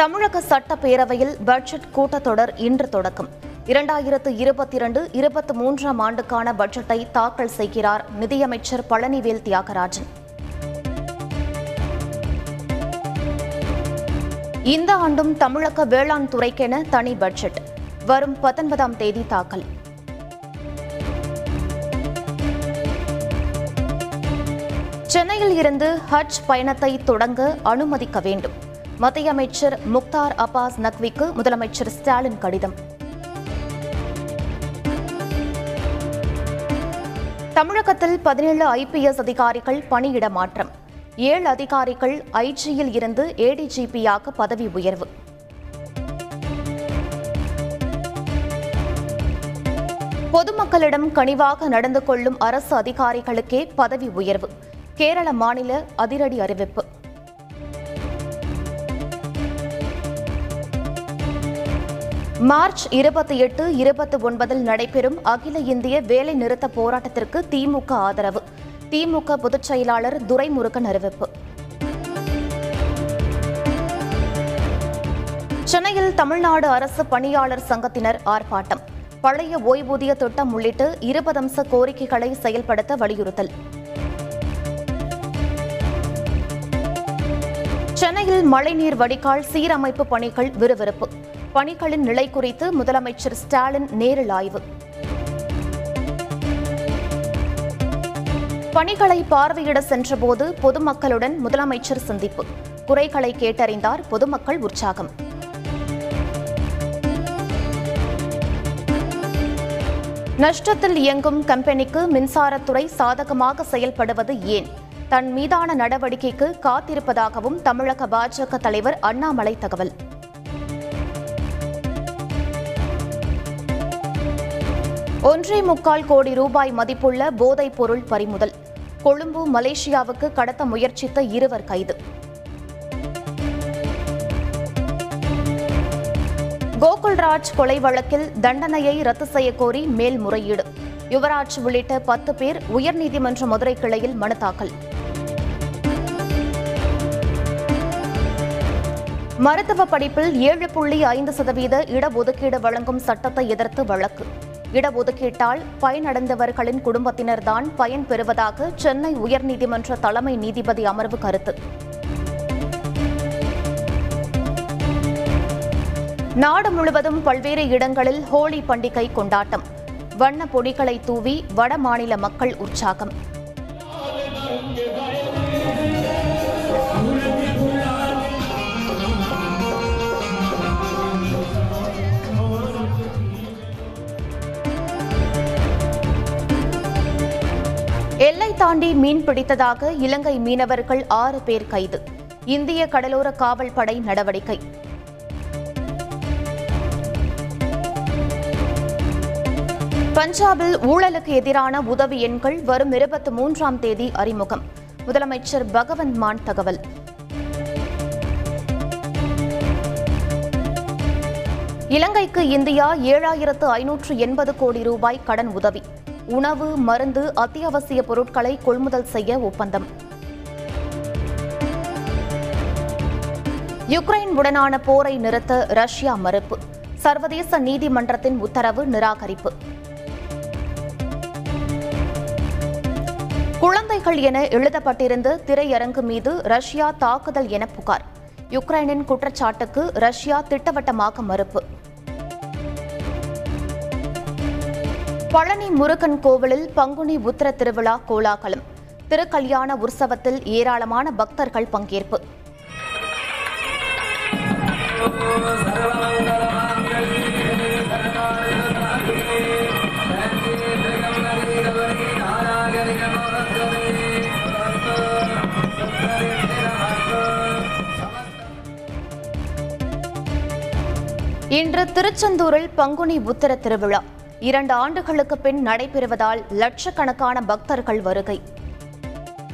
தமிழக சட்டப்பேரவையில் பட்ஜெட் கூட்டத்தொடர் இன்று தொடக்கம். 2022-23 ஆண்டுக்கான பட்ஜெட்டை தாக்கல் செய்கிறார் நிதியமைச்சர் பழனிவேல் தியாகராஜன். இந்த ஆண்டும் தமிழக வேளாண் துறைக்கென தனி பட்ஜெட் வரும் 19ஆம் தேதி தாக்கல். சென்னையில் இருந்து ஹஜ் பயணத்தை தொடங்க அனுமதிக்க வேண்டும். மத்திய அமைச்சர் முக்தார் அப்பாஸ் நக்விக்கு முதலமைச்சர் ஸ்டாலின் கடிதம். தமிழகத்தில் 17 IPS அதிகாரிகள் பணியிட மாற்றம். 7 அதிகாரிகள் ஐஜியில் இருந்து ADGP-யாக பதவி உயர்வு. பொதுமக்களிடம் கனிவாக நடந்து கொள்ளும் அரசு அதிகாரிகளுக்கே பதவி உயர்வு. கேரள மாநில அதிரடி அறிவிப்பு. மார்ச் 28-29 நடைபெறும் அகில இந்திய வேலை நிறுத்த போராட்டத்திற்கு திமுக ஆதரவு. திமுக பொதுச் செயலாளர் துரைமுருகன் அறிவிப்பு. சென்னையில் தமிழ்நாடு அரசு பணியாளர் சங்கத்தினர் ஆர்ப்பாட்டம். பழைய ஓய்வூதிய திட்டம் உள்ளிட்ட 20 கோரிக்கைகளை செயல்படுத்த வலியுறுத்தல். சென்னையில் மழைநீர் வடிகால் சீரமைப்பு பணிகள் விறுவிறுப்பு. பணிகளின் நிலை குறித்து முதலமைச்சர் ஸ்டாலின் நேரில் ஆய்வு. பணிகளை பார்வையிட சென்றபோது பொதுமக்களுடன் முதலமைச்சர் சந்திப்பு. குறைகளை கேட்டறிந்தார், பொதுமக்கள் உற்சாகம். நஷ்டத்தில் இயங்கும் கம்பெனிக்கு மின்சாரத்துறை சாதகமாக செயல்படுவது ஏன்? தன் மீதான நடவடிக்கைக்கு காத்திருப்பதாகவும் தமிழக பாஜக தலைவர் அண்ணாமலை தகவல். ₹1.25 கோடி மதிப்புள்ள போதைப் பொருள் பறிமுதல். கொழும்பு மலேசியாவுக்கு கடத்த முயற்சித்த 2 கைது. கோகுல்ராஜ் கொலை வழக்கில் தண்டனையை ரத்து செய்யக்கோரி மேல்முறையீடு. யுவராஜ் உள்ளிட்ட 10 பேர் உயர்நீதிமன்ற மதுரை கிளையில் மனு தாக்கல். மருத்துவ படிப்பில் 7.5% இடஒதுக்கீடு வழங்கும் சட்டத்தை எதிர்த்து வழக்கு. இடஒதுக்கீட்டால் பயனடைந்தவர்களின் குடும்பத்தினர்தான் பயன் பெறுவதாக சென்னை உயர்நீதிமன்ற தலைமை நீதிபதி அமர்வு கருத்து. நாடு முழுவதும் பல்வேறு இடங்களில் ஹோலி பண்டிகை கொண்டாட்டம். வண்ண பொடிகளை தூவி வடமாநில மக்கள் உற்சாகம். எல்லை தாண்டி மீன் பிடித்ததாக இலங்கை மீனவர்கள் 6 பேர் கைது. இந்திய கடலோர காவல் படை நடவடிக்கை. பஞ்சாபில் ஊழலுக்கு எதிரான உதவி எண்கள் வரும் 23ஆம் தேதி அறிமுகம். முதலமைச்சர் பகவந்த் மான் தகவல். இலங்கைக்கு இந்தியா ₹7,580 கோடி கடன் உதவி. உணவு, மருந்து, அத்தியாவசிய பொருட்களை கொள்முதல் செய்ய ஒப்பந்தம். யுக்ரைன் உடனான போரை நிறுத்த ரஷ்யா மறுப்பு. சர்வதேச நீதிமன்றத்தின் உத்தரவு நிராகரிப்பு. குழந்தைகள் என எழுதப்பட்டிருந்த திரையரங்கு மீது ரஷ்யா தாக்குதல் என புகார். யுக்ரைனின் குற்றச்சாட்டுக்கு ரஷ்யா திட்டவட்டமாக மறுப்பு. பழனி முருகன் கோவிலில் பங்குனி உத்திர திருவிழா கோலாகலம். திருக்கல்யாண உற்சவத்தில் ஏராளமான பக்தர்கள் பங்கேற்பு. இன்று திருச்செந்தூரில் பங்குனி உத்திர திருவிழா 2 ஆண்டுகளுக்கு பின் நடைபெறுவதால் லட்சக்கணக்கான பக்தர்கள் வருகை.